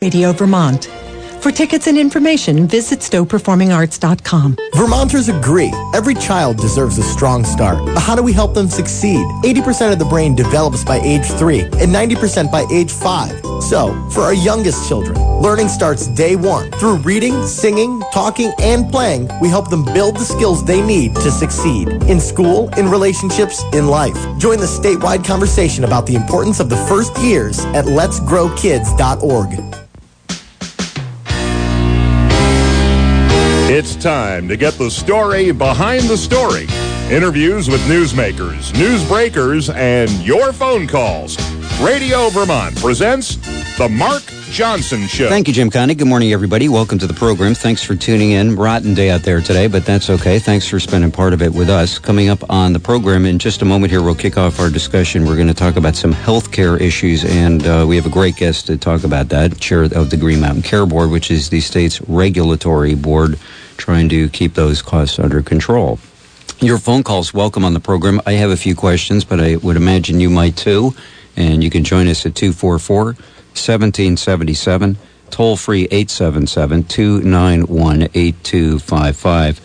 Radio Vermont. For tickets and information, visit StowePerformingArts.com. Vermonters agree. Every child deserves a strong start. But how do we help them succeed? 80% of the brain develops by age 3 and 90% by age 5. So, for our youngest children, learning starts day 1. Through reading, singing, talking, and playing, we help them build the skills they need to succeed in school, in relationships, in life. Join the statewide conversation about the importance of the first years at LetsGrowKids.org. It's time to get the story behind the story. Interviews with newsmakers, newsbreakers, and your phone calls. Radio Vermont presents The Mark Johnson Show. Thank you, Jim Connick. Good morning, everybody. Welcome to the program. Thanks for tuning in. Rotten day out there today, but that's okay. Thanks for spending part of it with us. Coming up on the program in just a moment here, we'll kick off our discussion. We're going to talk about some health care issues, and we have a great guest to talk about that, chair of the Green Mountain Care Board, which is the state's regulatory board trying to keep those costs under control. Your phone calls welcome on the program. I have a few questions, but I would imagine you might too, and you can join us at 244-1777, toll free 877-291-8255.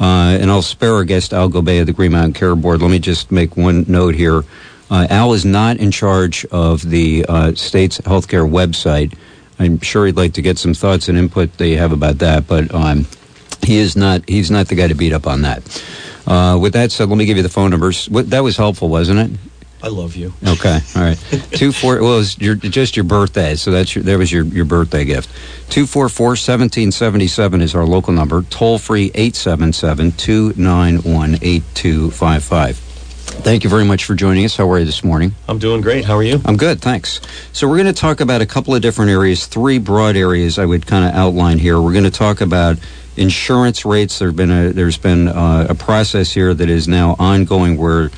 And I'll spare our guest Al Gobeille of the Green Mountain Care Board. Let me just make one note here. Al is not in charge of the state's healthcare website. I'm sure he'd like to get some thoughts and input that you have about that, but he's not the guy to beat up on that. With that said, let me give you the phone numbers. That was helpful, wasn't it? I love you. Okay, all right. 244. Well, it's just your birthday, so that was your birthday gift. 244-1777 is our local number. Toll free 877-291-8255. Thank you very much for joining us. How are you this morning? I'm doing great. How are you? I'm good, thanks. So we're going to talk about a couple of different areas, three broad areas I would kind of outline here. We're going to talk about insurance rates. There's been a process here that is now ongoing where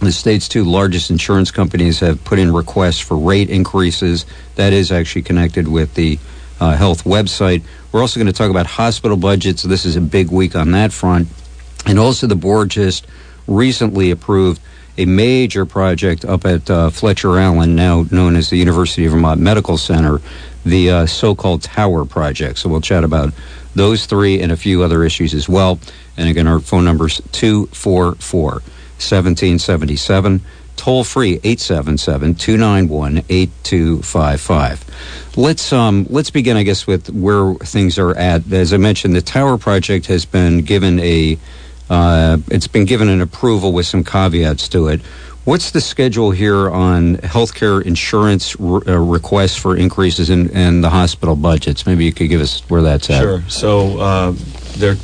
the state's two largest insurance companies have put in requests for rate increases. That is actually connected with the health website. We're also going to talk about hospital budgets. This is a big week on that front. And also the board just recently approved a major project up at Fletcher Allen, now known as the University of Vermont Medical Center, the so-called Tower Project. So we'll chat about those three and a few other issues as well. And again, our phone number's 244. 1777, toll free 877-291-8255. Let's begin, I guess, with where things are at. As I mentioned, the Tower Project has been given an approval with some caveats to it. What's the schedule here on healthcare insurance requests for increases in the hospital budgets? Maybe you could give us where that's at. Sure. So there are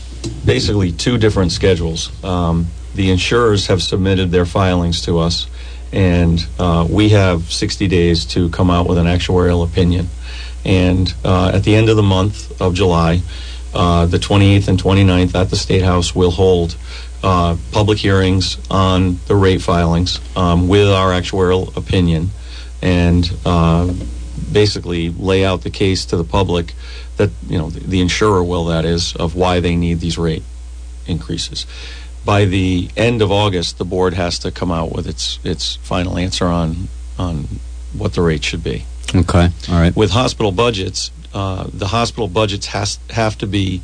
basically two different schedules. The insurers have submitted their filings to us, and we have 60 days to come out with an actuarial opinion. And at the end of the month of July, the 28th and 29th at the State House will hold public hearings on the rate filings with our actuarial opinion, and basically lay out the case to the public that, you know, the insurer will, that is, of why they need these rate increases. By the end of August, the board has to come out with its final answer on what the rate should be. Okay, all right. With hospital budgets, the hospital budgets have to be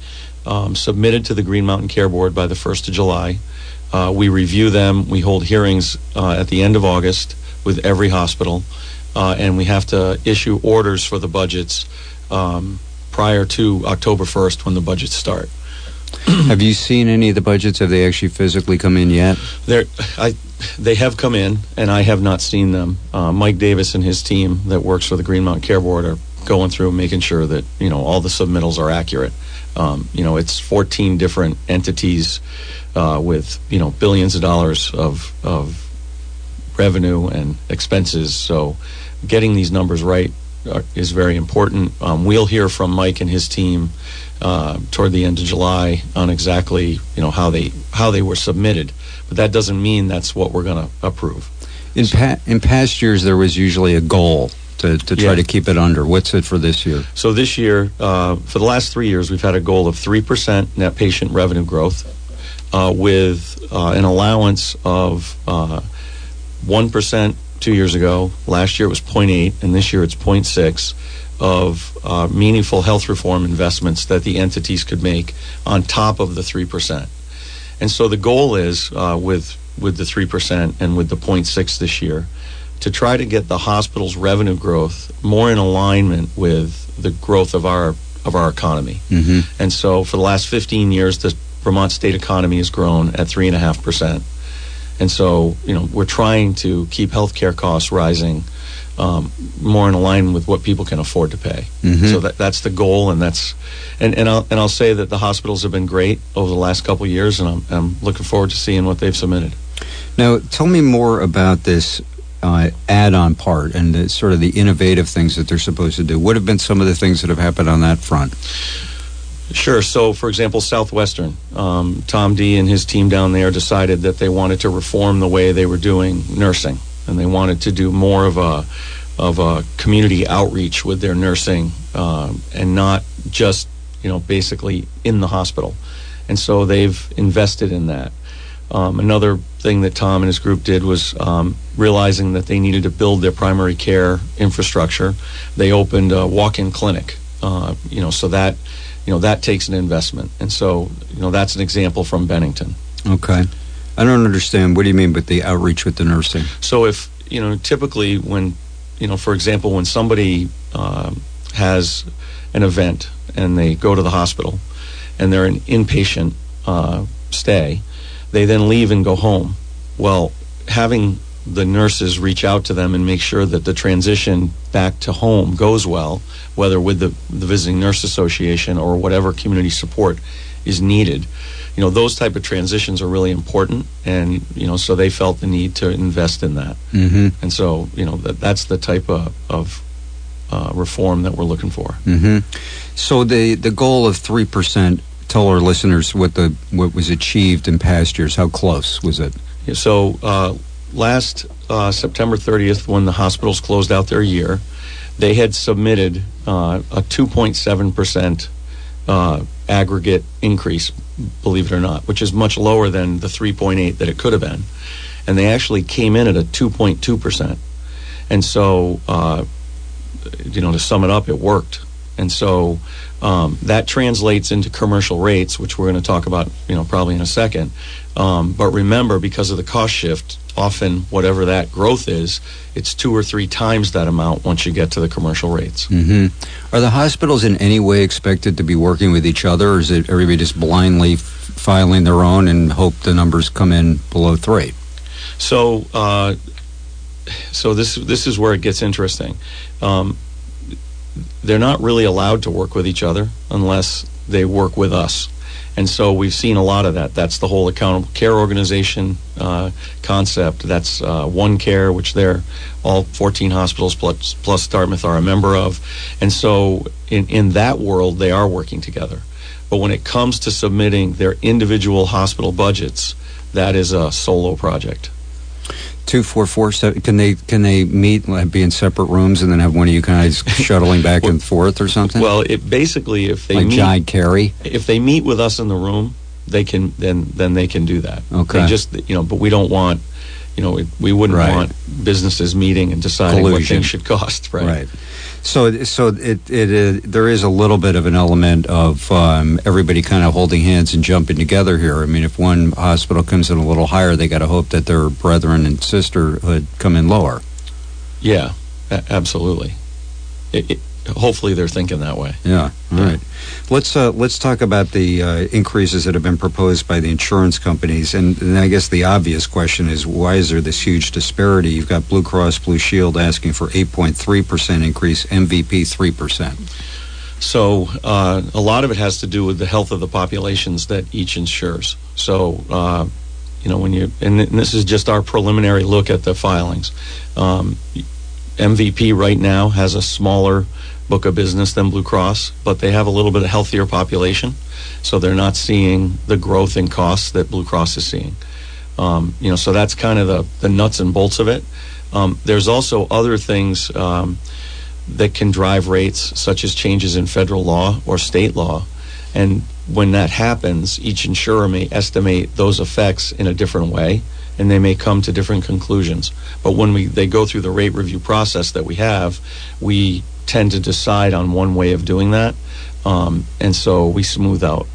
submitted to the Green Mountain Care Board by the 1st of July. We review them. We hold hearings at the end of August with every hospital, and we have to issue orders for the budgets prior to October 1st when the budgets start. Have you seen any of the budgets? Have they actually physically come in yet? They have come in, and I have not seen them. Mike Davis and his team that works for the Green Mountain Care Board are going through making sure that, you know, all the submittals are accurate. You know, it's 14 different entities with, you know, billions of dollars of revenue and expenses. So getting these numbers right is very important. We'll hear from Mike and his team toward the end of July on exactly, you know, how they were submitted, but that doesn't mean that's what we're going to approve. In past years, there was usually a goal to try to keep it under. What's it for this year? So this year, for the last 3 years, we've had a goal of 3% net patient revenue growth, with an allowance of 1%. 2 years ago, last year it was 0.8, and this year it's 0.6. of meaningful health reform investments that the entities could make on top of the 3%. And so the goal is, with the 3% and with the 0.6 this year, to try to get the hospital's revenue growth more in alignment with the growth of our economy. Mm-hmm. And so for the last 15 years, the Vermont state economy has grown at 3.5%. And so, you know, we're trying to keep healthcare costs rising more in alignment with what people can afford to pay. Mm-hmm. So that's the goal, and that's and I'll say that the hospitals have been great over the last couple of years, and I'm looking forward to seeing what they've submitted. Now, tell me more about this add-on part and the, sort of the innovative things that they're supposed to do. What have been some of the things that have happened on that front? Sure. So, for example, Southwestern, Tom D. and his team down there decided that they wanted to reform the way they were doing nursing, and they wanted to do more of a community outreach with their nursing, and not just, you know, basically in the hospital. And so they've invested in that. Another thing that Tom and his group did was realizing that they needed to build their primary care infrastructure. They opened a walk-in clinic, so that, you know, that takes an investment. And so, you know, that's an example from Bennington. Okay. I don't understand. What do you mean by the outreach with the nursing? So if, you know, typically when, you know, for example, when somebody has an event and they go to the hospital and they're an inpatient stay, they then leave and go home. Well, having the nurses reach out to them and make sure that the transition back to home goes well, whether with the Visiting Nurse Association or whatever community support is needed. You know, those type of transitions are really important, and, you know, so they felt the need to invest in that. Mm-hmm. And so, you know, that's the type of reform that we're looking for. Mm-hmm. So the goal of 3%, tell our listeners what was achieved in past years. How close was it? Yeah, so last September 30th, when the hospitals closed out their year, they had submitted a 2.7% aggregate increase, believe it or not, which is much lower than the 3.8 that it could have been, and they actually came in at a 2.2%. And so, you know, to sum it up, it worked. And so that translates into commercial rates, which we're going to talk about, you know, probably in a second. But remember, because of the cost shift, often whatever that growth is, it's 2 or 3 times that amount once you get to the commercial rates. Mm-hmm. Are the hospitals in any way expected to be working with each other, or is it everybody just blindly filing their own and hope the numbers come in below 3? So, so this is where it gets interesting. They're not really allowed to work with each other unless they work with us. And so we've seen a lot of that. That's the whole accountable care organization concept. That's One Care, which they're all 14 hospitals plus Dartmouth are a member of. And so in that world, they are working together. But when it comes to submitting their individual hospital budgets, that is a solo project. 2, 4, 4, 7. Can they meet, be in separate rooms, and then have one of you guys shuttling back and forth or something? Well, it basically, if they like meet, Jai Carey, if they meet with us in the room, they can then they can do that. Okay. They just, you know, but we don't want, you know, we wouldn't want businesses meeting and deciding collusion. What things should cost, right? Right. So there is a little bit of an element of everybody kind of holding hands and jumping together here. I mean, if one hospital comes in a little higher, they got to hope that their brethren and sisterhood come in lower. Yeah, absolutely. Hopefully, they're thinking that way. Yeah. All right. Let's talk about the increases that have been proposed by the insurance companies, and I guess the obvious question is, why is there this huge disparity? You've got Blue Cross Blue Shield asking for 8.3% increase, MVP 3%. So a lot of it has to do with the health of the populations that each insures. So you know, when you and this is just our preliminary look at the filings. MVP right now has a smaller book of business than Blue Cross, but they have a little bit of healthier population, so they're not seeing the growth in costs that Blue Cross is seeing. You know, so that's kind of the nuts and bolts of it. There's also other things that can drive rates, such as changes in federal law or state law, and when that happens, each insurer may estimate those effects in a different way, and they may come to different conclusions. But when they go through the rate review process that we have, we tend to decide on one way of doing that. And so we smooth out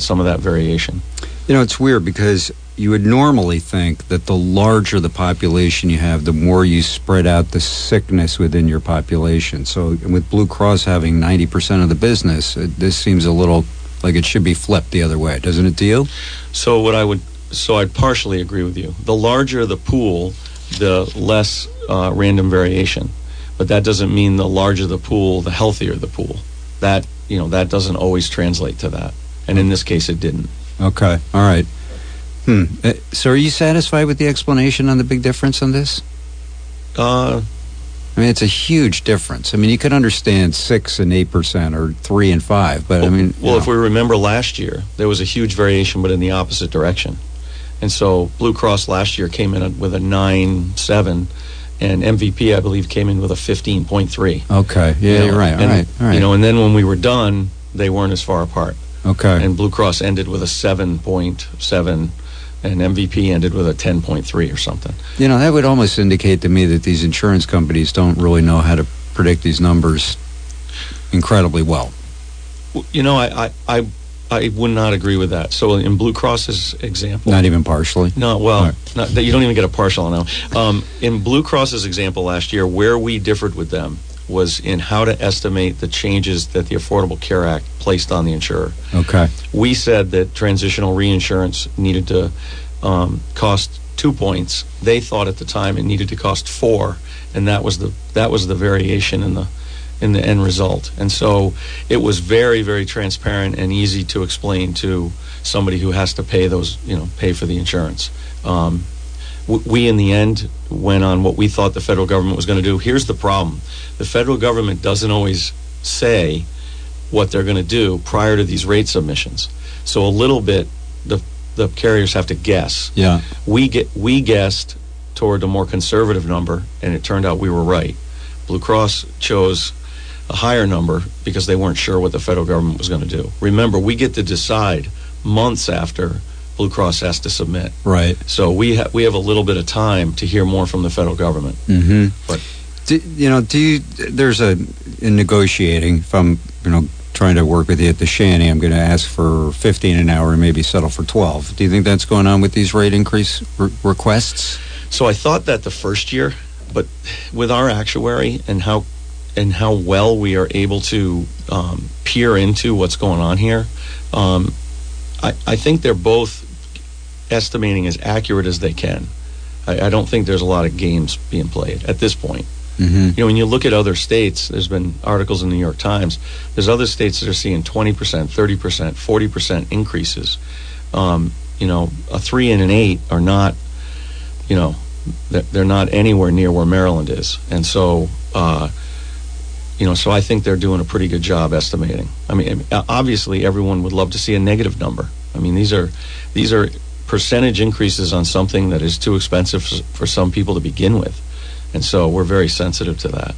some of that variation. You know, it's weird because you would normally think that the larger the population you have, the more you spread out the sickness within your population. So with Blue Cross having 90% of the business, this seems a little like it should be flipped the other way, doesn't it to you? So I'd partially agree with you. The larger the pool, the less random variation. But that doesn't mean the larger the pool, the healthier the pool. That, you know, that doesn't always translate to that. And in this case, it didn't. Okay. All right. So are you satisfied with the explanation on the big difference on this? I mean, it's a huge difference. I mean, you could understand 6 and 8% or 3 and 5, but if we remember last year, there was a huge variation, but in the opposite direction. And so Blue Cross last year came in with a 9.7, and MVP, I believe, came in with a 15.3. Okay. Yeah, you're right. All right. You know, and then when we were done, they weren't as far apart. Okay. And Blue Cross ended with a 7.7. And MVP ended with a 10.3 or something. You know, that would almost indicate to me that these insurance companies don't really know how to predict these numbers incredibly well. You know, I would not agree with that. So in Blue Cross's example... Not even partially? No, well, right. You don't even get a partial now. In Blue Cross's example last year, where we differed with them was in how to estimate the changes that the Affordable Care Act placed on the insurer. Okay. We said that transitional reinsurance needed to cost 2 points. They thought at the time it needed to cost 4, and that was the variation in the end result. And so it was very, very transparent and easy to explain to somebody who has to pay those, you know, pay for the insurance. We, in the end, went on what we thought the federal government was going to do. Here's the problem. The federal government doesn't always say what they're going to do prior to these rate submissions. So a little bit, the carriers have to guess. Yeah. We guessed toward a more conservative number, and it turned out we were right. Blue Cross chose a higher number because they weren't sure what the federal government was going to do. Remember, we get to decide months after Blue Cross has to submit. Right. So we have a little bit of time to hear more from the federal government. Mm-hmm. But in negotiating, if I'm trying to work with you at the shanty, I'm going to ask for $15 an hour and maybe settle for $12. Do you think that's going on with these rate increase requests? So I thought that the first year, but with our actuary and how well we are able to peer into what's going on here. I think they're both estimating as accurate as they can. I don't think there's a lot of games being played at this point. Mm-hmm. You know, when you look at other states, there's been articles in the New York Times, there's other states that are seeing 20%, 30%, 40% increases. You know, a 3 and an 8 are not, you know, they're not anywhere near where Maryland is. And so, so I think they're doing a pretty good job estimating. I mean, obviously, everyone would love to see a negative number. I mean, these are percentage increases on something that is too expensive for some people to begin with, and so we're very sensitive to that.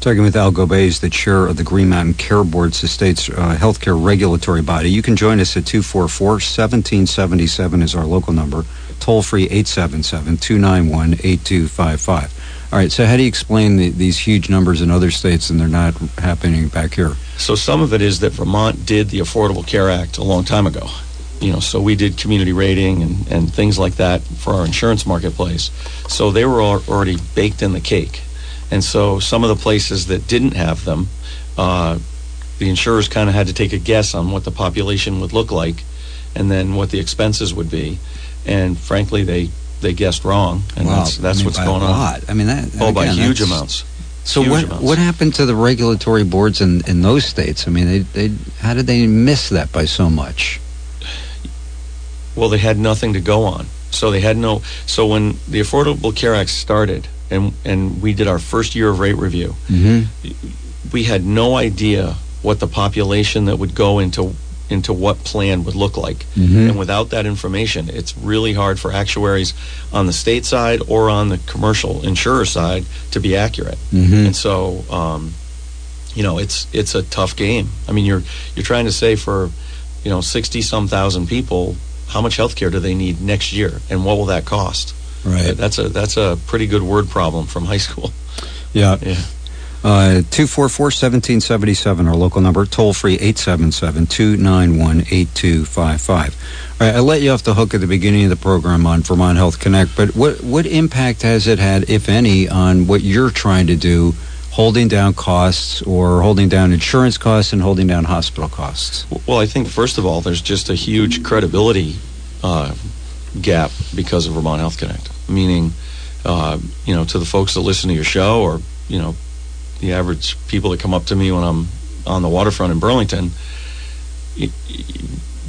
Talking with Al Gobeille, the chair of the Green Mountain Care Board, the state's healthcare regulatory body. You can join us at 244-1777 is our local number. Toll free 877-291-8255. All right, so how do you explain these huge numbers in other states and they're not happening back here? So some of it is that Vermont did the Affordable Care Act a long time ago. You know, so we did community rating and things like that for our insurance marketplace. So they were already baked in the cake. And so some of the places that didn't have them, the insurers kind of had to take a guess on what the population would look like and then what the expenses would be. And frankly, they guessed wrong, and wow. that's what's going on. By huge amounts. So what happened to the regulatory boards in those states? I mean, they how did they miss that by so much? Well, they had nothing to go on. So when the Affordable Care Act started, and we did our first year of rate review, mm-hmm. we had no idea what the population that would go into what plan would look like. Mm-hmm. And without that information, it's really hard for actuaries on the state side or on the commercial insurer side to be accurate. Mm-hmm. And so, it's a tough game. I mean, you're trying to say for, 60,000 people, how much health care do they need next year? And what will that cost? Right. That's a pretty good word problem from high school. Yeah. 244-1777, our local number, toll free 877-291-8255. All right, I let you off the hook at the beginning of the program on Vermont Health Connect, but what impact has it had, if any, on what you're trying to do, holding down costs or holding down insurance costs and holding down hospital costs? Well, I think, first of all, there's just a huge credibility gap because of Vermont Health Connect, meaning, to the folks that listen to your show or, the average people that come up to me when I'm on the waterfront in Burlington,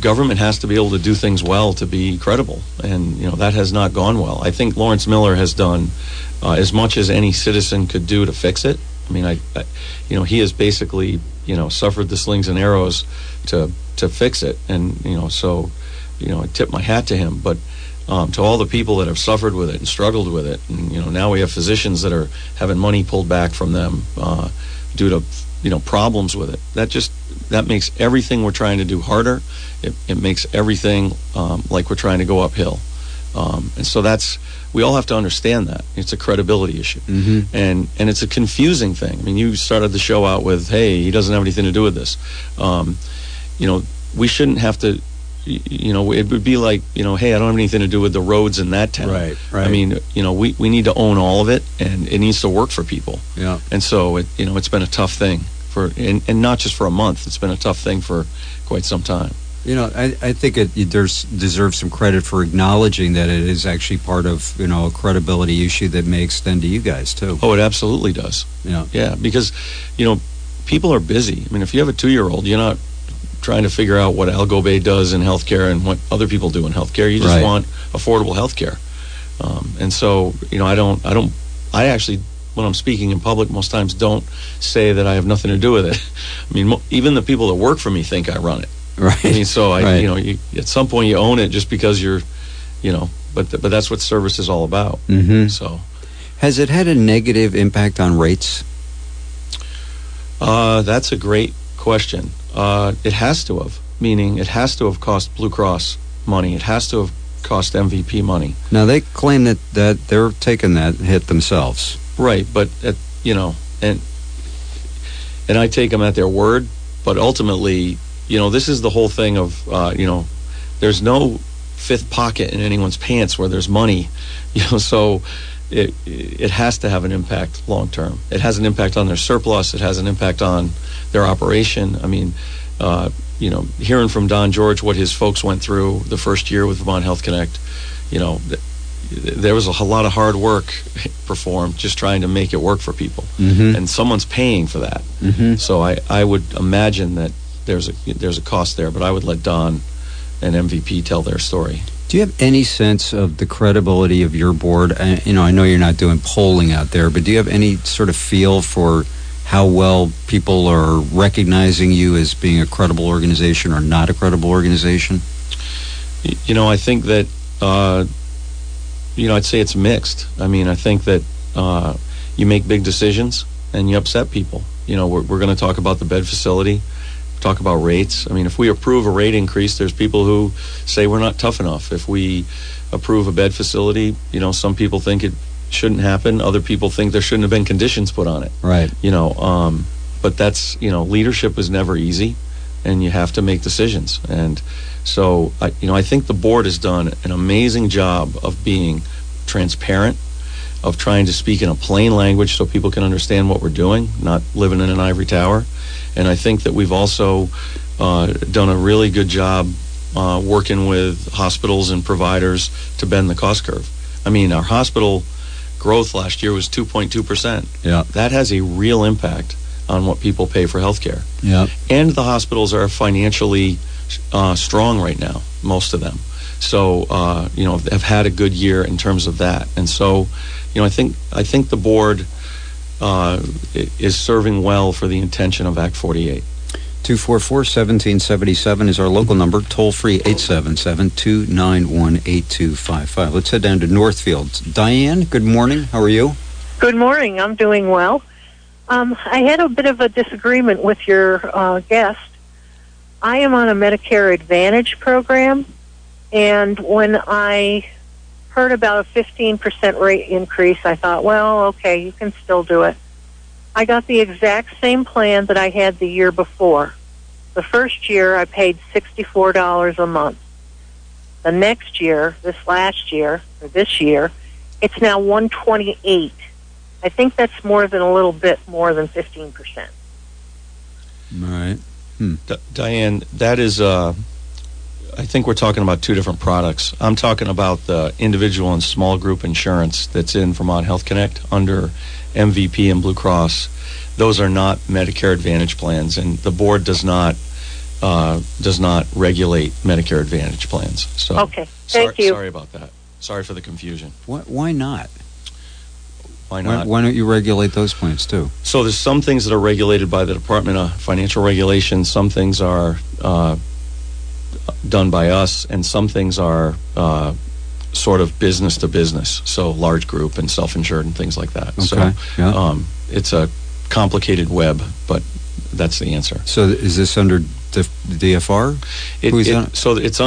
government has to be able to do things well to be credible, and that has not gone well. I think Lawrence Miller has done as much as any citizen could do to fix it. I mean, I he has basically suffered the slings and arrows to fix it, and so I tip my hat to him, but. To all the people that have suffered with it and struggled with it, and now we have physicians that are having money pulled back from them due to problems with it. That makes everything we're trying to do harder. It makes everything like we're trying to go uphill, and so we all have to understand that it's a credibility issue, mm-hmm. and it's a confusing thing. I mean, you started the show out with, "Hey, he doesn't have anything to do with this." We shouldn't have to. It would be like, hey, I don't have anything to do with the roads in that town. Right. I mean, we need to own all of it, and it needs to work for people. Yeah. And so, it's been a tough thing for, and not just for a month. It's been a tough thing for quite some time. I think deserves some credit for acknowledging that it is actually part of, a credibility issue that may extend to you guys, too. Oh, it absolutely does. Yeah. Yeah, because, people are busy. I mean, if you have a 2-year-old, you're not trying to figure out what Al Gobeille does in healthcare and what other people do in healthcare. You just right. want affordable healthcare, and so I actually, when I'm speaking in public, most times don't say that I have nothing to do with it. I mean, even the people that work for me think I run it. Right. I mean, so I right. At some point you own it just because you're, but that's what service is all about. Mm-hmm. So, has it had a negative impact on rates? That's a great question. It has to have, meaning it has to have cost Blue Cross money. It has to have cost MVP money. Now, they claim that they're taking that hit themselves. Right, but, and I take them at their word, but ultimately, this is the whole thing of, there's no fifth pocket in anyone's pants where there's money, so... It has to have an impact long term. It has an impact on their surplus. It has an impact on their operation. I mean, hearing from Don George what his folks went through the first year with Vermont Health Connect, there was a lot of hard work performed just trying to make it work for people. Mm-hmm. And someone's paying for that. Mm-hmm. So I would imagine that there's a cost there, but I would let Don and MVP tell their story. Do you have any sense of the credibility of your board? I know you're not doing polling out there, but do you have any sort of feel for how well people are recognizing you as being a credible organization or not a credible organization? I think that, I'd say it's mixed. I mean, I think that you make big decisions and you upset people. We're going to talk about the bed facility. Talk about rates. I mean, if we approve a rate increase, there's people who say we're not tough enough. If we approve a bed facility, some people think it shouldn't happen. Other people think there shouldn't have been conditions put on it. Right. But that's, leadership is never easy, and you have to make decisions. And so, I think the board has done an amazing job of being transparent, of trying to speak in a plain language so people can understand what we're doing, not living in an ivory tower. And I think that we've also done a really good job working with hospitals and providers to bend the cost curve. I mean, our hospital growth last year was 2.2%. Yeah. That has a real impact on what people pay for health care. Yeah. And the hospitals are financially strong right now, most of them. So, have had a good year in terms of that. And so, I think the board... is serving well for the intention of Act 48. 244-1777 is our local number, toll free 877-291-8255. Let's head down to Northfield. Diane, good morning. How are you? Good morning. I'm doing well. I had a bit of a disagreement with your guest. I am on a Medicare Advantage program, and when I heard about a 15% rate increase, I thought, well, okay, you can still do it. I got the exact same plan that I had the year before. The first year, I paid $64 a month. The next year, this year, it's now $128. I think that's more than a little bit more than 15%. All right. Diane, that is, I think we're talking about two different products. I'm talking about the individual and small group insurance that's in Vermont Health Connect under MVP and Blue Cross. Those are not Medicare Advantage plans, and the board does not regulate Medicare Advantage plans. So, okay, thank you. Sorry about that. Sorry for the confusion. Why not? Why not? Why don't you regulate those plans too? So there's some things that are regulated by the Department of Financial Regulation. Some things are done by us, and some things are sort of business to business. So large group and self-insured and things like that. Okay. So it's a complicated web, but that's the answer. So is this under DFR? It's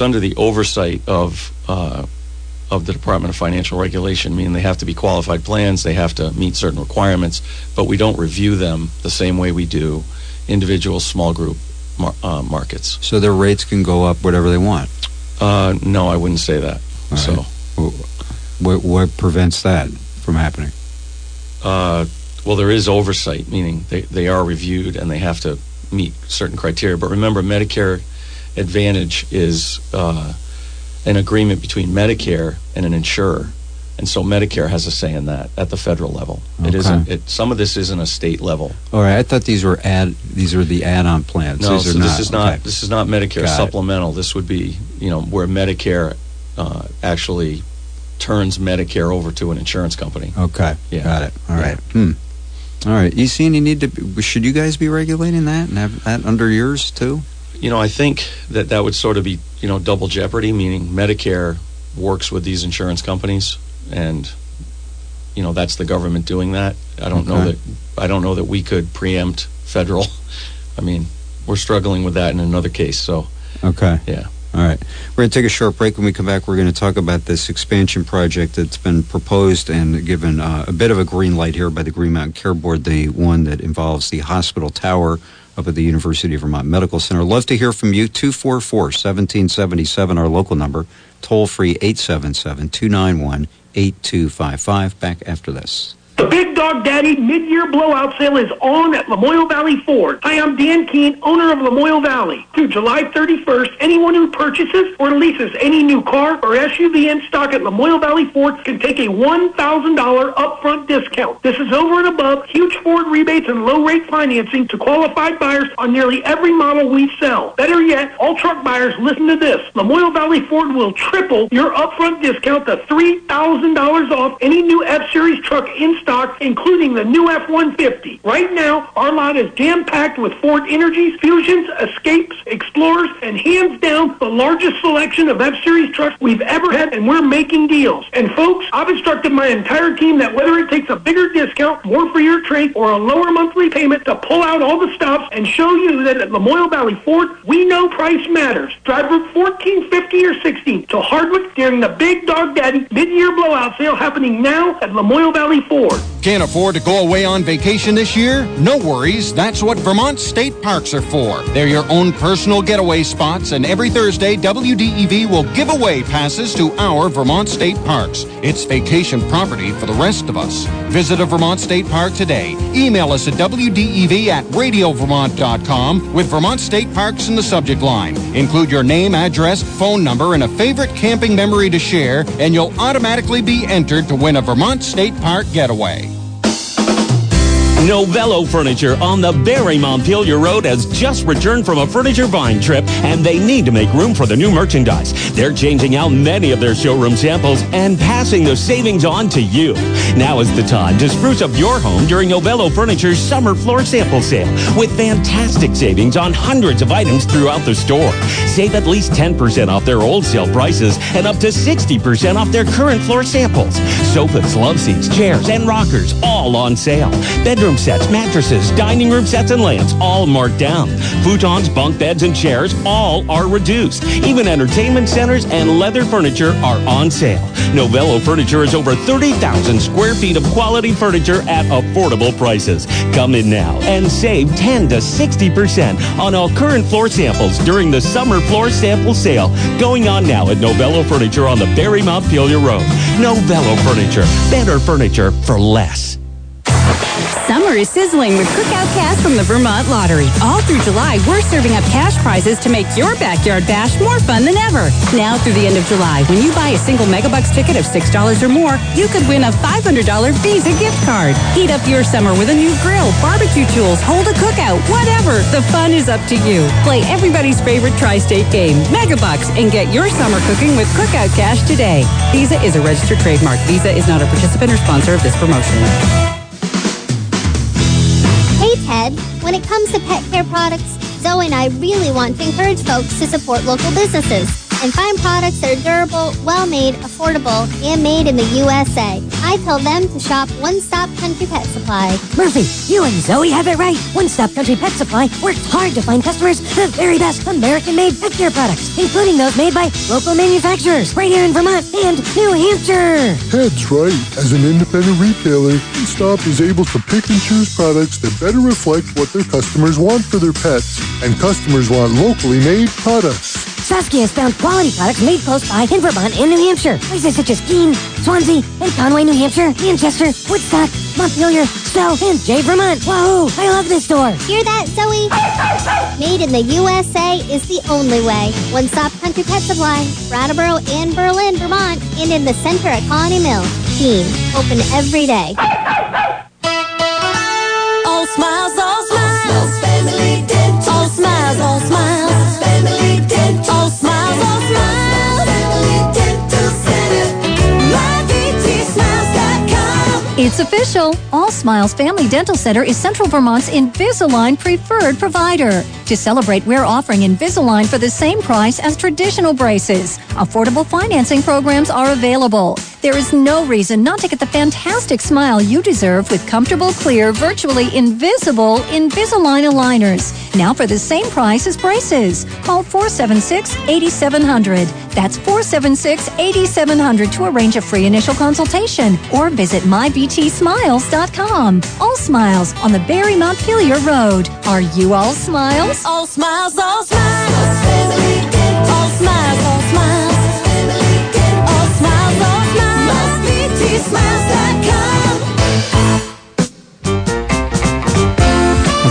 under the oversight of the Department of Financial Regulation, meaning they have to be qualified plans, they have to meet certain requirements, but we don't review them the same way we do individual small group markets. So their rates can go up whatever they want? No, I wouldn't say that. All so, right. What prevents that from happening? Well, there is oversight, meaning they are reviewed and they have to meet certain criteria. But remember, Medicare Advantage is an agreement between Medicare and an insurer, and so Medicare has a say in that at the federal level. Okay. It isn't. Some of this isn't a state level. All right, I thought these are the add-on plans. No, these so are this not, is not. Okay. This is not Medicare Got supplemental. It. This would be where Medicare actually turns Medicare over to an insurance company. Okay, yeah. Got it. All right. Yeah. All right. You see any need to? Should you guys be regulating that and have that under yours too? I think that would sort of be, double jeopardy, meaning Medicare works with these insurance companies, and, that's the government doing that. I don't know that we could preempt federal. I mean, we're struggling with that in another case, so. Okay. Yeah. All right. We're going to take a short break. When we come back, we're going to talk about this expansion project that's been proposed and given a bit of a green light here by the Green Mountain Care Board, the one that involves the hospital tower up at the University of Vermont Medical Center. Love to hear from you. 244-1777, our local number. Toll free 877-291-8255. Back after this. The Big Dog Daddy mid-year blowout sale is on at Lamoille Valley Ford. Hi, I'm Dan Keene, owner of Lamoille Valley. Through July 31st, anyone who purchases or leases any new car or SUV in stock at Lamoille Valley Ford can take a $1,000 upfront discount. This is over and above huge Ford rebates and low-rate financing to qualified buyers on nearly every model we sell. Better yet, all truck buyers, listen to this. Lamoille Valley Ford will triple your upfront discount to $3,000 off any new F-Series truck in stock, including the new F-150. Right now, our lot is jam-packed with Ford Energies, Fusions, Escapes, Explorers, and hands down, the largest selection of F-Series trucks we've ever had, and we're making deals. And folks, I've instructed my entire team that whether it takes a bigger discount, more for your trade, or a lower monthly payment, to pull out all the stops and show you that at Lamoille Valley Ford, we know price matters. Drive Route 14, 15, or 16 to Hardwick during the Big Dog Daddy mid-year blowout sale happening now at Lamoille Valley Ford. Can't afford to go away on vacation this year? No worries. That's what Vermont State Parks are for. They're your own personal getaway spots, and every Thursday, WDEV will give away passes to our Vermont State Parks. It's vacation property for the rest of us. Visit a Vermont State Park today. Email us at WDEV@radiovermont.com with Vermont State Parks in the subject line. Include your name, address, phone number, and a favorite camping memory to share, and you'll automatically be entered to win a Vermont State Park getaway. Novello Furniture on the Barry Montpelier Road has just returned from a furniture buying trip, and they need to make room for the new merchandise. They're changing out many of their showroom samples and passing the savings on to you. Now is the time to spruce up your home during Novello Furniture's summer floor sample sale with fantastic savings on hundreds of items throughout the store. Save at least 10% off their old sale prices and up to 60% off their current floor samples. Sofas, love seats, chairs, and rockers all on sale. Bedroom bedroom sets, mattresses, dining room sets, and lamps all marked down. Futons, bunk beds, and chairs all are reduced. Even entertainment centers and leather furniture are on sale. Novello Furniture is over 30,000 square feet of quality furniture at affordable prices. Come in now and save 10 to 60% on all current floor samples during the summer floor sample sale going on now at Novello Furniture on the Barry Montpelier Road. Novello Furniture, better furniture for less. Summer is sizzling with cookout cash from the Vermont Lottery. All through July, we're serving up cash prizes to make your backyard bash more fun than ever. Now through the end of July, when you buy a single Mega Bucks ticket of $6 or more, you could win a $500 Visa gift card. Heat up your summer with a new grill, barbecue tools, hold a cookout, whatever. The fun is up to you. Play everybody's favorite tri-state game, Mega Bucks, and get your summer cooking with cookout cash today. Visa is a registered trademark. Visa is not a participant or sponsor of this promotion. When it comes to pet care products, Zoe and I really want to encourage folks to support local businesses and find products that are durable, well-made, affordable, and made in the USA. I tell them to shop One Stop Country Pet Supply. Murphy, you and Zoe have it right. One Stop Country Pet Supply worked hard to find customers the very best American-made pet care products, including those made by local manufacturers right here in Vermont and New Hampshire. That's right. As an independent retailer, One Stop is able to pick and choose products that better reflect what their customers want for their pets, and customers want locally made products. Saskia has found quality products made close by in Vermont and New Hampshire. Places such as Keene, Swansea, and Conway, New Hampshire, Manchester, Woodstock, Montpelier, Stowe, and Jay, Vermont. Whoa, I love this store. Hear that, Zoe? Made in the USA is the only way. One Stop Country Pet Supply, Brattleboro and Berlin, Vermont, and in the center at Colony Mill. Keene, open every day. All smiles, all smiles. All smiles, family did. All smiles, all smiles. All smiles, all smiles. Family Dental Center. MyDentSmiles.com. It's official. All Smiles Family Dental Center is Central Vermont's Invisalign preferred provider. To celebrate, we're offering Invisalign for the same price as traditional braces. Affordable financing programs are available. There is no reason not to get the fantastic smile you deserve with comfortable, clear, virtually invisible Invisalign aligners. Now for the same price as braces. Call 476-8700. That's 476-8700 to arrange a free initial consultation or visit mybtsmiles.com. All Smiles on the Barry Montpelier Road. Are you all smiles? All smiles, all smiles. All smiles, all smiles.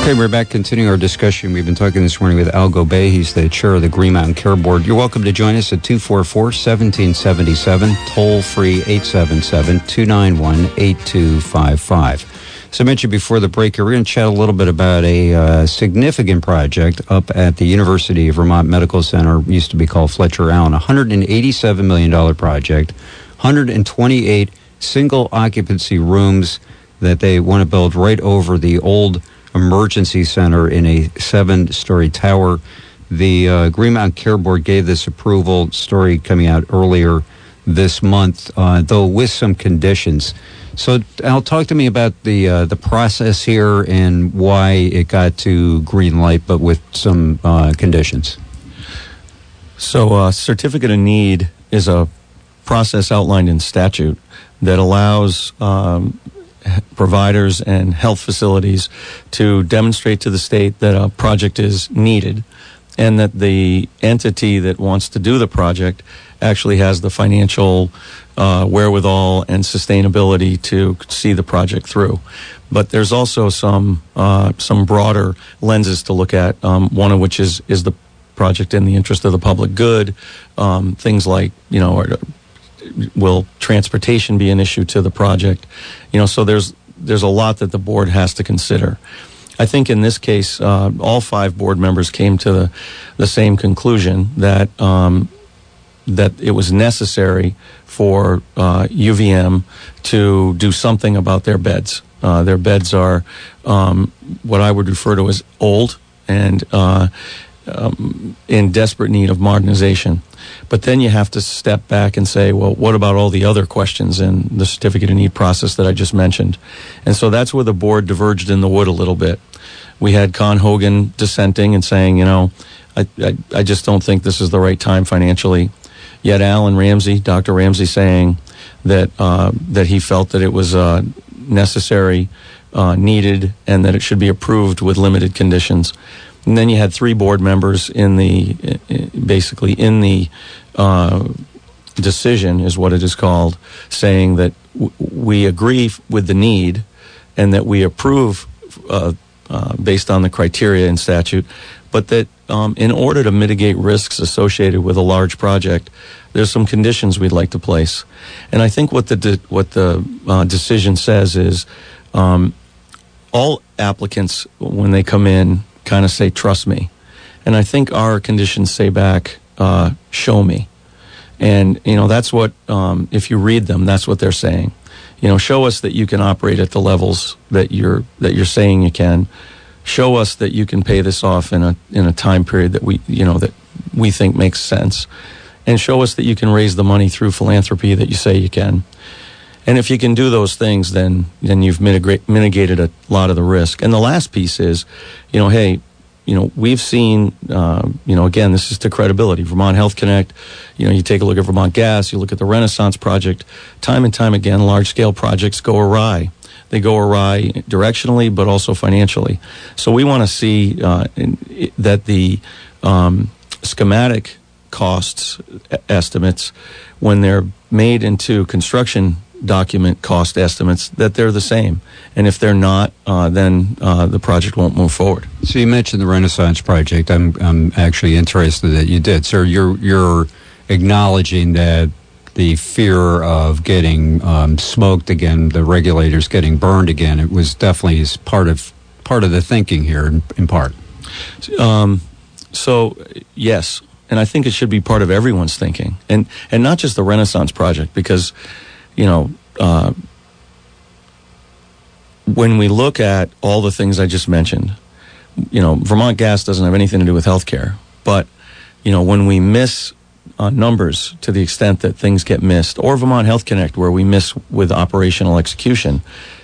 Okay, we're back continuing our discussion. We've been talking this morning with Al Gobeille. He's the chair of the Green Mountain Care Board. You're welcome to join us at 244-1777, toll free 877-291-8255. So I mentioned before the break, we're going to chat a little bit about a significant project up at the University of Vermont Medical Center, used to be called Fletcher Allen, $187 million project, 128 single occupancy rooms that they want to build right over the old emergency center in a 7-story tower. The Green Mountain Care Board gave this approval, story coming out earlier this month, though with some conditions. So Al, talk to me about the process here and why it got to green light, but with some conditions. So certificate of need is a process outlined in statute that allows providers and health facilities to demonstrate to the state that a project is needed and that the entity that wants to do the project actually has the financial wherewithal and sustainability to see the project through. But there's also some broader lenses to look at, one of which is the project in the interest of the public good, things like, you know, will transportation be an issue to the project? You know, so there's a lot that the board has to consider. I think in this case, all five board members came to the same conclusion that that it was necessary for UVM to do something about their beds. Their beds are what I would refer to as old, and in desperate need of modernization. But then you have to step back and say, well, what about all the other questions in the certificate of need process that I just mentioned? And so that's where the board diverged in the wood a little bit. We had Con Hogan dissenting and saying, you know, I just don't think this is the right time financially. Yet Alan Ramsey, Dr. Ramsey, saying that that he felt that it was necessary, needed, and that it should be approved with limited conditions. And then you had three board members in the, basically in the decision, is what it is called, saying that we agree with the need and that we approve based on the criteria in statute, but that in order to mitigate risks associated with a large project, there's some conditions we'd like to place. And I think what the decision says is all applicants, when they come in, kind of say, trust me. And I think our conditions say back, show me. And, you know, that's what, if you read them, that's what they're saying. You know, show us that you can operate at the levels that you're saying you can. Show us that you can pay this off in a time period that we, you know, that we think makes sense. And show us that you can raise the money through philanthropy that you say you can. And if you can do those things, then you've mitigated a lot of the risk. And the last piece is, you know, hey, you know, we've seen, you know, again, this is to credibility. Vermont Health Connect, you know, you take a look at Vermont Gas, you look at the Renaissance Project, time and time again, large-scale projects go awry. They go awry directionally, but also financially. So we want to see that the schematic costs estimates, when they're made into construction document cost estimates, that they're the same. And if they're not, then the project won't move forward. So you mentioned the Renaissance Project. I'm actually interested that you did. So you're acknowledging that the fear of getting smoked again, the regulators getting burned again, it was definitely part of the thinking here in part. So yes, and I think it should be part of everyone's thinking, and not just the Renaissance Project, because you know, when we look at all the things I just mentioned, you know, Vermont Gas doesn't have anything to do with healthcare. But, you know, when we miss numbers to the extent that things get missed, or Vermont Health Connect, where we miss with operational execution,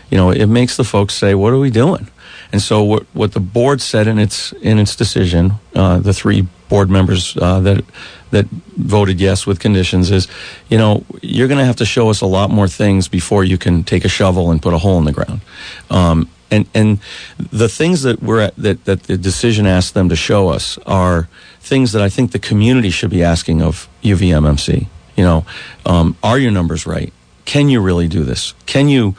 you know, it makes the folks say, what are we doing? And so what the board said in its decision, the three board members that voted yes with conditions, is, you know, you're going to have to show us a lot more things before you can take a shovel and put a hole in the ground. And the things that that the decision asked them to show us are things that I think the community should be asking of UVMMC. You know, are your numbers right? Can you really do this? Can you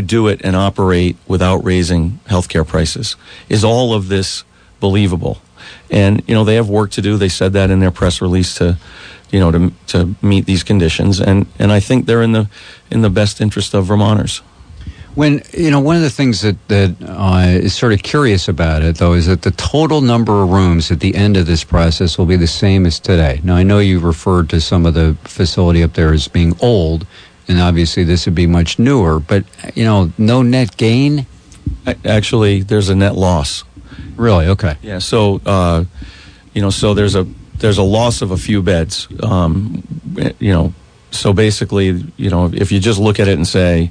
do it and operate without raising healthcare prices? Is all of this believable? And, you know, they have work to do. They said that in their press release to meet these conditions. And I think they're in the best interest of Vermonters. When, you know, one of the things that is sort of curious about it, though, is that the total number of rooms at the end of this process will be the same as today. Now, I know you referred to some of the facility up there as being old, and obviously this would be much newer, but, you know, no net gain? Actually, there's a net loss. Really? Okay. Yeah. So, you know, so there's a loss of a few beds. You know, so basically, you know, if you just look at it and say,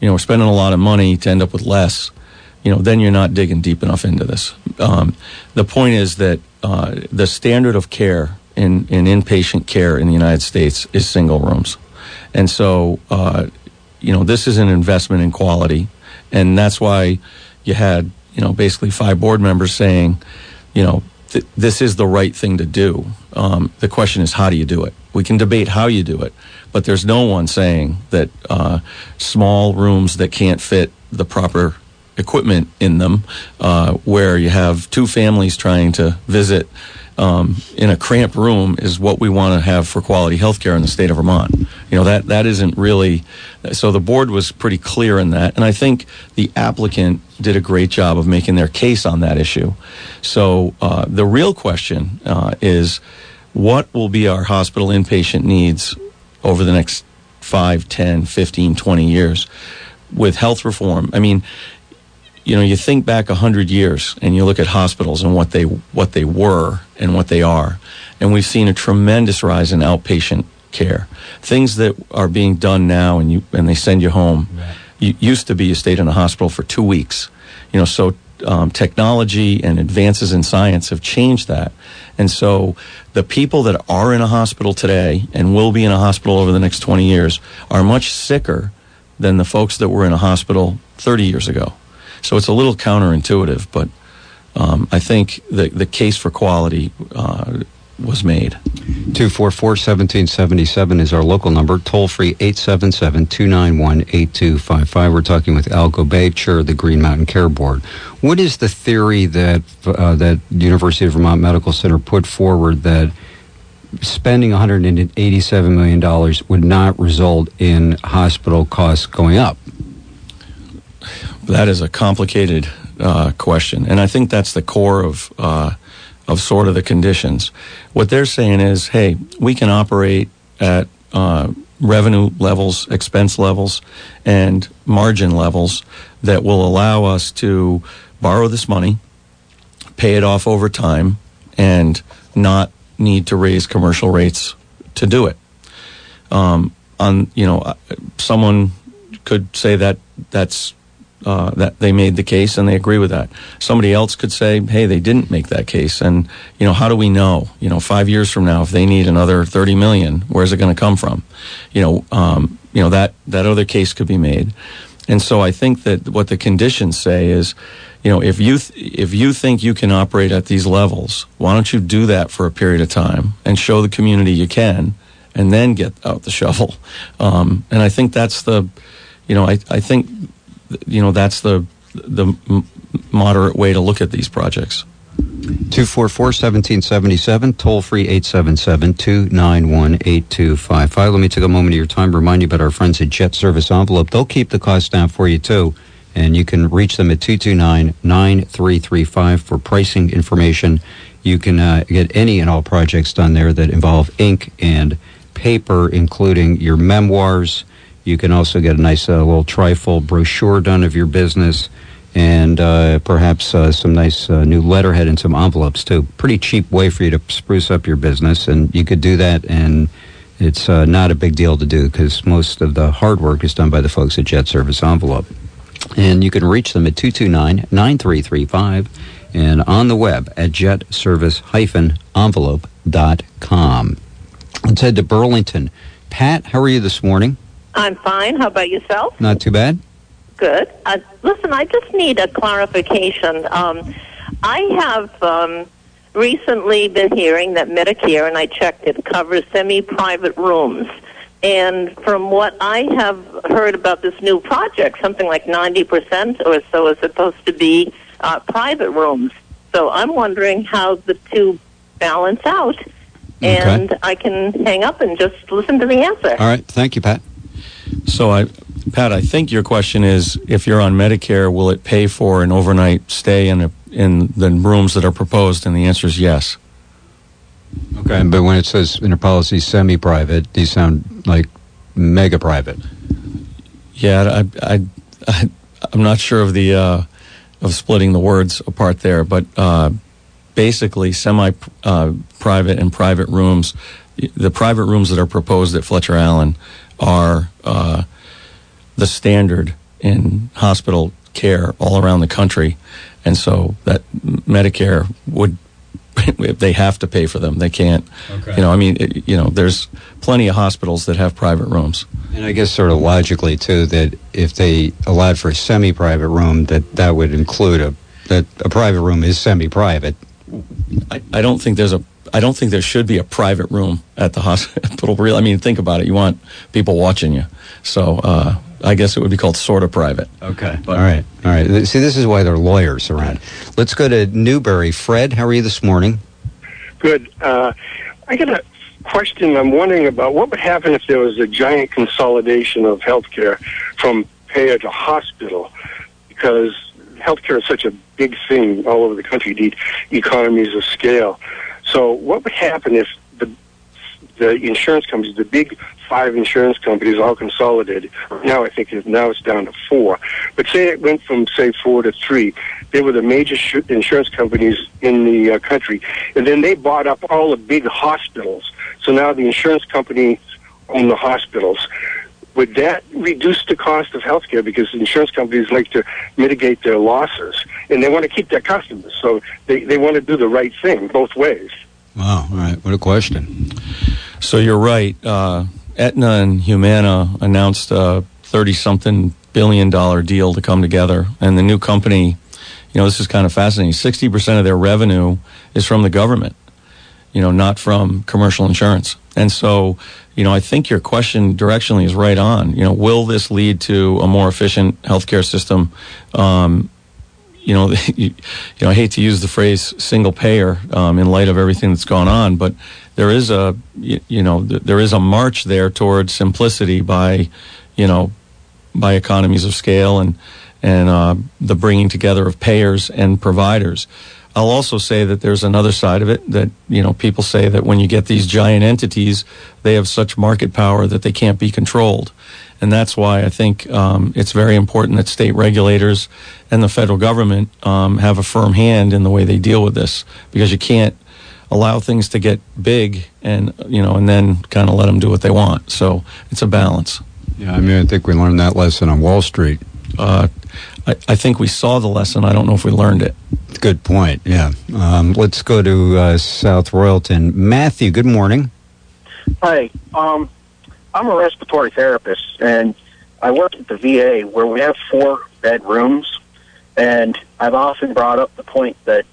you know, we're spending a lot of money to end up with less, you know, then you're not digging deep enough into this. The point is that the standard of care in inpatient care in the United States is single rooms, and so you know, this is an investment in quality, and that's why you had, you know, basically five board members saying, you know, this is the right thing to do. The question is, how do you do it? We can debate how you do it, but there's no one saying that small rooms that can't fit the proper equipment in them, where you have two families trying to visit in a cramped room, is what we want to have for quality healthcare in the state of Vermont. You know, that isn't really. So the board was pretty clear in that, and I think the applicant did a great job of making their case on that issue. So the real question is, what will be our hospital inpatient needs over the next 5, 10, 15, 20 years with health reform? I mean, you know, you think back 100 years and you look at hospitals and what they were and what they are, and we've seen a tremendous rise in outpatient care. Things that are being done now, and they send you home. Right. You used to be you stayed in a hospital for 2 weeks. You know, so technology and advances in science have changed that. And so the people that are in a hospital today and will be in a hospital over the next 20 years are much sicker than the folks that were in a hospital 30 years ago. So it's a little counterintuitive, but I think the case for quality was made. 244-1777 is our local number. Toll free 877-291-8255. We're talking with Al Gobeille, chair of the Green Mountain Care Board. What is the theory that University of Vermont Medical Center put forward that spending $187 million would not result in hospital costs going up? That is a complicated question, and I think that's the core of sort of the conditions. What they're saying is, hey, we can operate at revenue levels, expense levels, and margin levels that will allow us to borrow this money, pay it off over time, and not need to raise commercial rates to do it. Someone could say that that's that they made the case and they agree with that. Somebody else could say, hey, they didn't make that case. And, you know, how do we know? You know, 5 years from now, if they need another $30 million, where's it going to come from? You know, that other case could be made. And so I think that what the conditions say is, you know, if you think you can operate at these levels, why don't you do that for a period of time and show the community you can, and then get out the shovel. And I think that's the, you know, I think, you know, that's the moderate way to look at these projects. 244-1777, toll free 877-291-8255. Let me take a moment of your time to remind you about our friends at Jet Service Envelope. They'll keep the cost down for you, too, and you can reach them at 229-9335 for pricing information. You can get any and all projects done there that involve ink and paper, including your memoirs. You can also get a nice little trifle brochure done of your business, and perhaps some nice new letterhead and some envelopes, too. Pretty cheap way for you to spruce up your business, and you could do that, and it's not a big deal to do because most of the hard work is done by the folks at Jet Service Envelope. And you can reach them at 229-9335 and on the web at jetservice-envelope.com. Let's head to Burlington. Pat, how are you this morning? I'm fine. How about yourself? Not too bad. Good. Listen, I just need a clarification. I have recently been hearing that Medicare, and I checked it, covers semi-private rooms. And from what I have heard about this new project, something like 90% or so is supposed to be private rooms. So I'm wondering how the two balance out. Okay. And I can hang up and just listen to the answer. All right. Thank you, Pat. So, Pat, I think your question is, if you're on Medicare, will it pay for an overnight stay in the rooms that are proposed? And the answer is yes. Okay, but when it says in your policy semi-private, these sound like mega-private. Yeah, I'm not sure of the of splitting the words apart there, but basically semi-private and private rooms, the private rooms that are proposed at Fletcher Allen are the standard in hospital care all around the country, and so that Medicare would, if they have to pay for them, they can't. Okay. You know, I mean, there's plenty of hospitals that have private rooms. And I guess sort of logically too, that if they allowed for a semi-private room, that would include a private room is semi-private. I don't think there's I don't think there should be a private room at the hospital. Really, I mean, think about it. You want people watching you. So I guess it would be called sort of private. Okay. But, all right. See, this is why there are lawyers around. Let's go to Newberry. Fred, how are you this morning? Good. I got a question I'm wondering about. What would happen if there was a giant consolidation of healthcare from payer to hospital? Because healthcare is such a big thing all over the country, economies of scale. So what would happen if the the insurance companies, the big five insurance companies, all consolidated. Now I think now it's down to four. But say it went from, say, four to three. They were the major insurance companies in the country. And then they bought up all the big hospitals. So now the insurance companies own the hospitals. Would that reduce the cost of healthcare? Because insurance companies like to mitigate their losses, and they want to keep their customers. So they want to do the right thing both ways. Wow, all right. What a question. So you're right. Aetna and Humana announced a 30-something billion-dollar deal to come together. And the new company, you know, this is kind of fascinating. 60% of their revenue is from the government, you know, not from commercial insurance. And so, you know, I think your question directionally is right on. You know, will this lead to a more efficient healthcare system? You know, I hate to use the phrase single payer in light of everything that's gone on, but there is a, you know, there is a march there towards simplicity by, you know, by economies of scale and the bringing together of payers and providers. I'll also say that there's another side of it that, you know, people say that when you get these giant entities, they have such market power that they can't be controlled. And that's why I think it's very important that state regulators and the federal government have a firm hand in the way they deal with this, because you can't allow things to get big and, you know, and then kind of let them do what they want. So it's a balance. Yeah, I mean, I think we learned that lesson on Wall Street. I think we saw the lesson. I don't know if we learned it. Good point, yeah. Let's go to South Royalton. Matthew, good morning. Hi. I'm a respiratory therapist, and I work at the VA where we have 4-bed rooms, and I've often brought up the point that,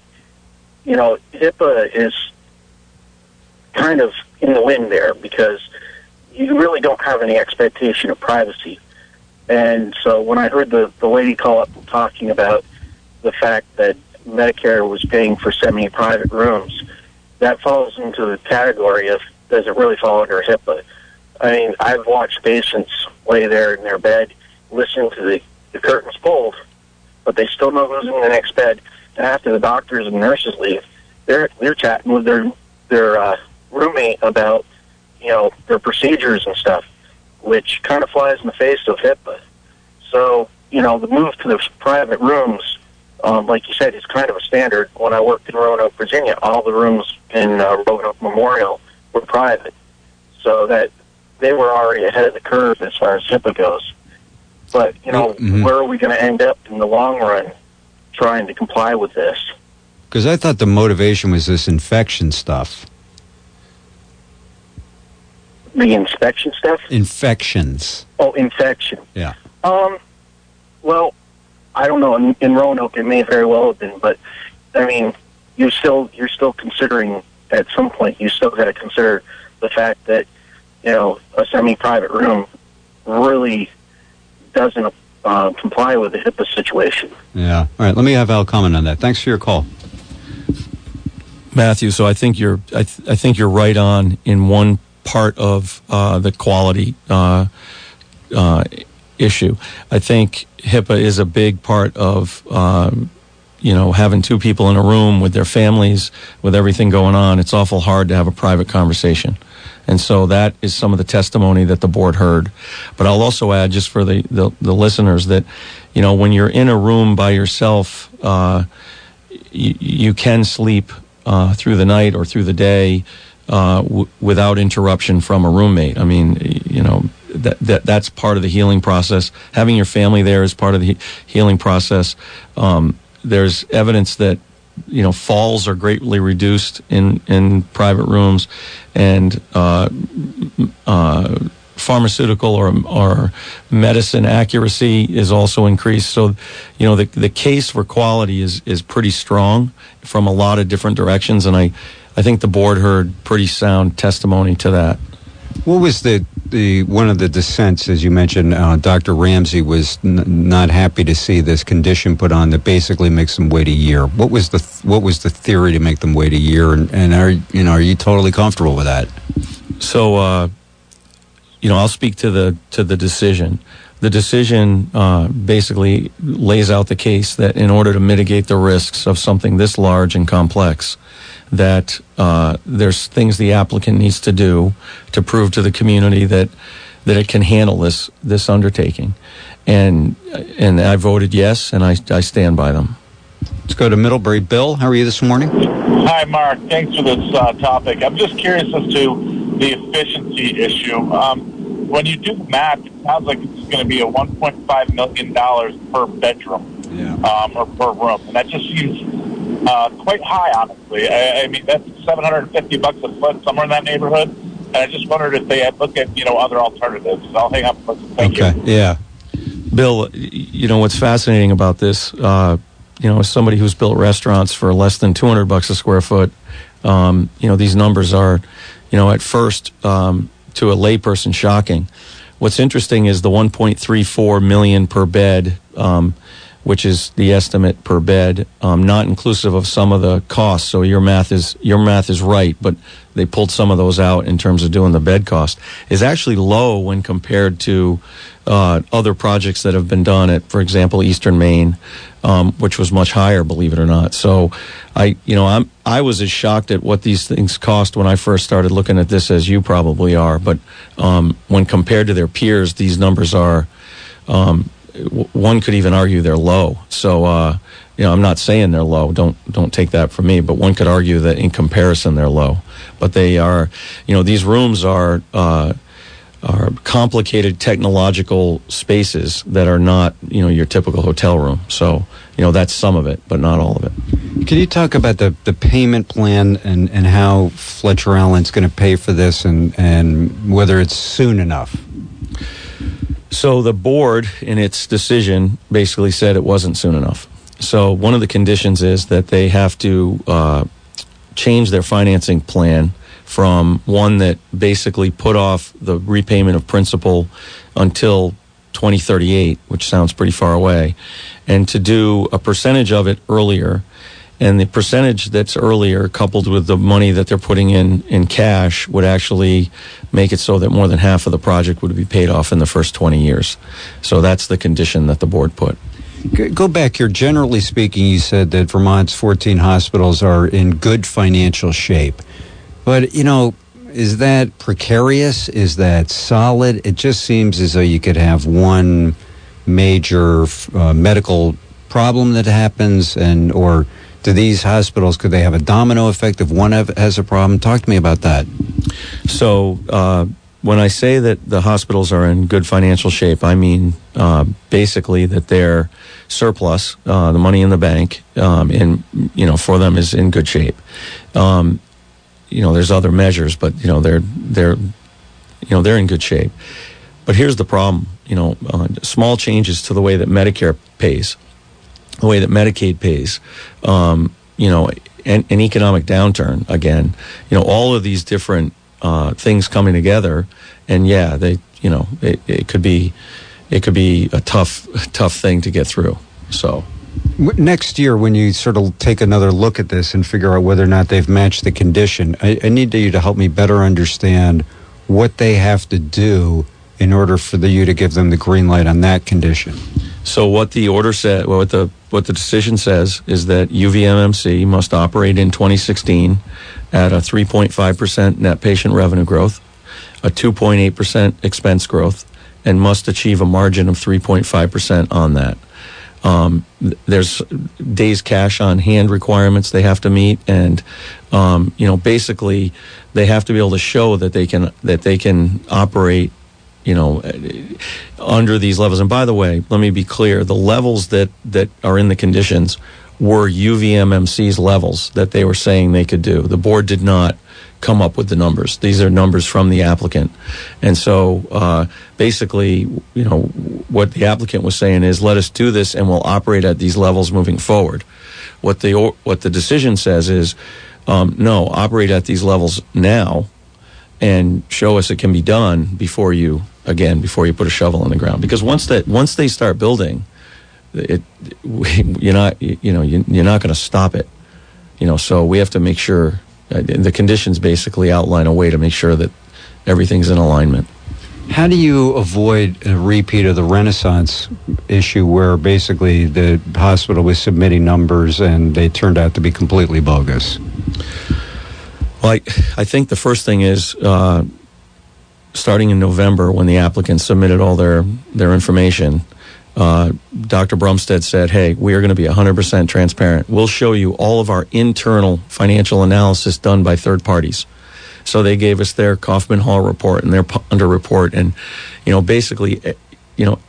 you know, HIPAA is kind of in the wind there because you really don't have any expectation of privacy. And so when I heard the lady call up talking about the fact that Medicare was paying for semi-private rooms, that falls into the category of, does it really fall under HIPAA? I mean, I've watched patients lay there in their bed, listening to the curtains pulled, but they still know who's in the next bed. And after the doctors and nurses leave, they're chatting with their roommate about, you know, their procedures and stuff, which kind of flies in the face of HIPAA. So, you know, the move to the private rooms, like you said, is kind of a standard. When I worked in Roanoke, Virginia, all the rooms in Roanoke Memorial were private. So that they were already ahead of the curve as far as HIPAA goes. But, you know, where are we going to end up in the long run trying to comply with this? Because I thought the motivation was this infection stuff. The inspection stuff? Infections. Oh, infection. Yeah. Well, I don't know. In Roanoke, it may very well have been, but I mean, you're still considering at some point. You still got to consider the fact that, you know, a semi-private room really doesn't comply with the HIPAA situation. Yeah. All right. Let me have Al comment on that. Thanks for your call, Matthew. So I think you're right on in one part of the quality issue. I think HIPAA is a big part of, you know, having two people in a room with their families, with everything going on. It's awful hard to have a private conversation. And so that is some of the testimony that the board heard. But I'll also add, just for the listeners, that, you know, when you're in a room by yourself, you can sleep through the night or through the day without interruption from a roommate. I mean, you know, that's part of the healing process. Having your family there is part of the healing process. There's evidence that, you know, falls are greatly reduced in private rooms, and pharmaceutical or medicine accuracy is also increased. So, you know, the case for quality is pretty strong from a lot of different directions, and I think the board heard pretty sound testimony to that. What was the one of the dissents, as you mentioned, Dr. Ramsey was not happy to see this condition put on that basically makes them wait a year. What was the theory to make them wait a year? And are you totally comfortable with that? So, you know, I'll speak to the decision. The decision basically lays out the case that in order to mitigate the risks of something this large and complex, that there's things the applicant needs to do to prove to the community that it can handle this undertaking. And I voted yes, and I stand by them. Let's go to Middlebury. Bill, how are you this morning? Hi, Mark. Thanks for this topic. I'm just curious as to the efficiency issue. When you do the math, it sounds like it's going to be a $1.5 million per bedroom or per room. And that just seems quite high, honestly. I mean, that's $750 a foot, somewhere in that neighborhood. And I just wondered if they had looked at, other alternatives. I'll hang up. Thank you. Yeah. Bill, what's fascinating about this, as somebody who's built restaurants for less than $200 a square foot, these numbers are, at first, to a layperson, shocking. What's interesting is the 1.34 million per bed, which is the estimate per bed, not inclusive of some of the costs. So your math is right, but they pulled some of those out in terms of doing the bed cost. Is actually low when compared to other projects that have been done at, for example, Eastern Maine, which was much higher, believe it or not. So I was as shocked at what these things cost when I first started looking at this as you probably are. But when compared to their peers, these numbers are. One could even argue they're low. So, I'm not saying they're low. Don't take that from me. But one could argue that in comparison they're low. But they are. These rooms are complicated technological spaces that are not your typical hotel room. So that's some of it, but not all of it. Can you talk about the payment plan and how Fletcher Allen's going to pay for this and whether it's soon enough? So the board, in its decision, basically said it wasn't soon enough. So one of the conditions is that they have to change their financing plan from one that basically put off the repayment of principal until 2038, which sounds pretty far away, and to do a percentage of it earlier. And the percentage that's earlier, coupled with the money that they're putting in cash, would actually make it so that more than half of the project would be paid off in the first 20 years. So that's the condition that the board put. Go back here. Generally speaking, you said that Vermont's 14 hospitals are in good financial shape. But, is that precarious? Is that solid? It just seems as though you could have one major medical problem that happens or... Do these hospitals, could they have a domino effect if one has a problem? Talk to me about that. So when I say that the hospitals are in good financial shape, I mean basically that their surplus, the money in the bank, for them is in good shape. There's other measures, but they're in good shape. But here's the problem: small changes to the way that Medicare pays. The way that Medicaid pays, an economic downturn again, all of these different things coming together, and it could be a tough thing to get through. So next year, when you sort of take another look at this and figure out whether or not they've matched the condition, I need you to help me better understand what they have to do in order for you to give them the green light on that condition. So what the order said, what the decision says, is that UVMMC must operate in 2016 at a 3.5% net patient revenue growth, a 2.8% expense growth, and must achieve a margin of 3.5% on that. There's days cash on hand requirements they have to meet, and basically they have to be able to show that they can operate under these levels. And by the way, let me be clear, the levels that are in the conditions were UVMMC's levels that they were saying they could do. The board did not come up with the numbers. These are numbers from the applicant. And so basically, what the applicant was saying is, let us do this and we'll operate at these levels moving forward. What the decision says is, no, operate at these levels now and show us it can be done before you put a shovel in the ground, because once they start building, you're not going to stop it, So we have to make sure the conditions basically outline a way to make sure that everything's in alignment. How do you avoid a repeat of the Renaissance issue where basically the hospital was submitting numbers and they turned out to be completely bogus? Well, I think the first thing is starting in November when the applicants submitted all their information, Dr. Brumstead said, hey, we are going to be 100% transparent. We'll show you all of our internal financial analysis done by third parties. So they gave us their Kaufman Hall report and their Ponder report. And, basically,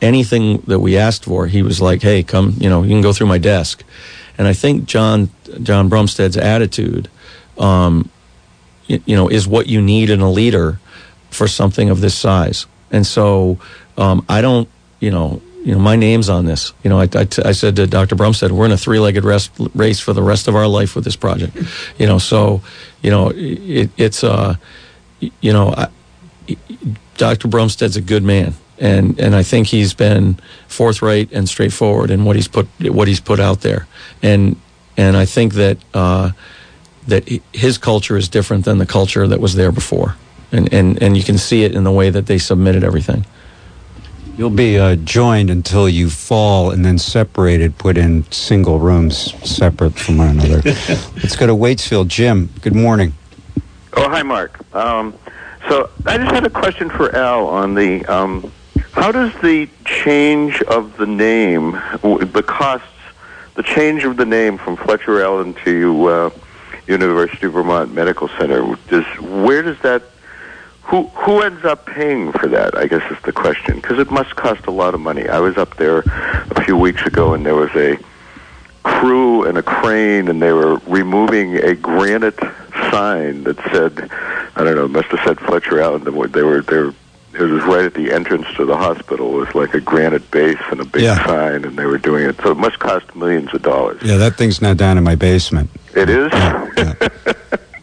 anything that we asked for, he was like, hey, come, you can go through my desk. And I think John Brumstead's attitude, is what you need in a leader for something of this size. And so I don't, my name's on this. I said to Dr. Brumstead, we're in a three-legged race for the rest of our life with this project. Dr. Brumstead's a good man, and I think he's been forthright and straightforward in what he's put out there, and I think that that his culture is different than the culture that was there before, and you can see it in the way that they submitted everything. You'll be joined until you fall and then separated, put in single rooms separate from one another. Let's go to Waitsfield. Jim, good morning. Oh, hi, Mark. So I just had a question for Al on the, how does the change of the name, the change of the name from Fletcher Allen to University of Vermont Medical Center, who ends up paying for that, I guess is the question, because it must cost a lot of money. I was up there a few weeks ago, and there was a crew and a crane, and they were removing a granite sign that said, I don't know, must have said Fletcher Allen. It was right at the entrance to the hospital. It was like a granite base and a big sign, and they were doing it. So it must cost millions of dollars. Yeah, that thing's now down in my basement. It is? Yeah.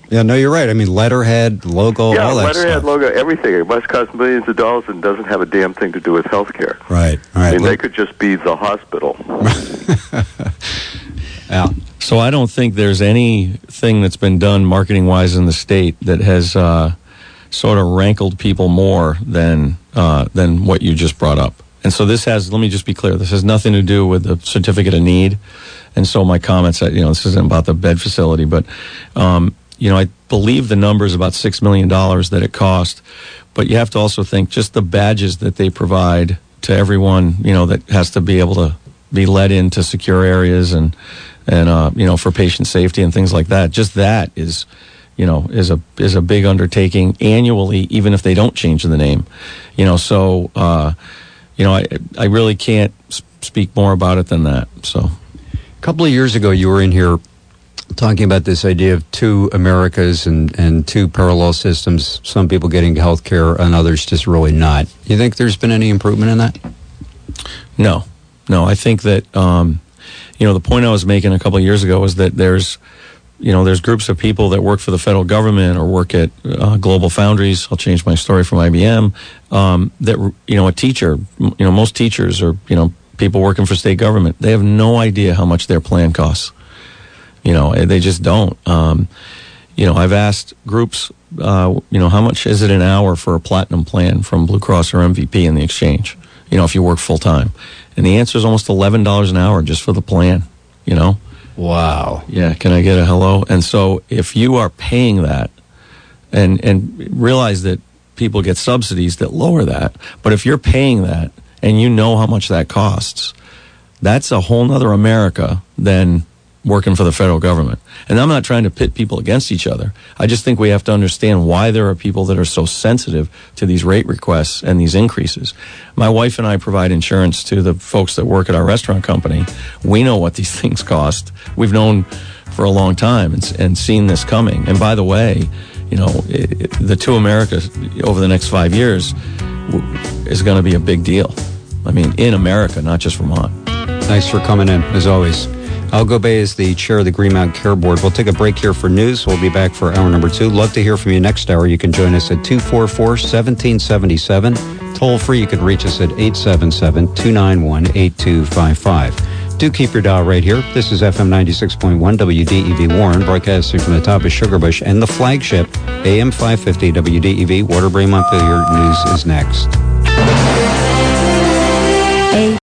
Yeah, no, you're right. I mean, letterhead, logo, all that stuff. Yeah, letterhead, logo, everything. It must cost millions of dollars and doesn't have a damn thing to do with health care. Right. All right. I mean, they could just be the hospital. Yeah. So I don't think there's anything that's been done marketing-wise in the state that has sort of rankled people more than what you just brought up. And so this has, let me just be clear, this has nothing to do with the certificate of need. And so my comments, this isn't about the bed facility, but... I believe the number is about $6 million that it cost, but you have to also think just the badges that they provide to everyone, that has to be able to be let into secure areas and for patient safety and things like that. Just that is a big undertaking annually, even if they don't change the name, so, I really can't speak more about it than that. So a couple of years ago, you were in here talking about this idea of two Americas and two parallel systems, some people getting health care and others just really not. You think there's been any improvement in that? No. I think that, the point I was making a couple of years ago was that there's groups of people that work for the federal government or work at global foundries. I'll change my story from IBM, that, a teacher, most teachers or, people working for state government, they have no idea how much their plan costs. They just don't. I've asked groups, how much is it an hour for a platinum plan from Blue Cross or MVP in the exchange, if you work full time? And the answer is almost $11 an hour just for the plan, Wow. Yeah, can I get a hello? And so if you are paying that and realize that people get subsidies that lower that, but if you're paying that and how much that costs, that's a whole nother America than working for the federal government. And I'm not trying to pit people against each other. I just think we have to understand why there are people that are so sensitive to these rate requests and these increases. My wife and I provide insurance to the folks that work at our restaurant company. We know what these things cost. We've known for a long time and seen this coming. And by the way, the two Americas over the next 5 years is going to be a big deal. I mean, in America, not just Vermont. Thanks for coming in, as always. Al Gobeille is the chair of the Green Mountain Care Board. We'll take a break here for news. We'll be back for hour number 2. Love to hear from you next hour. You can join us at 244-1777. Toll free, you can reach us at 877-291-8255. do keep your dial right here. This is FM 96.1 WDEV Warren, broadcasting from the top of Sugarbush and the flagship AM 550 WDEV Waterbury Montpelier. News is next.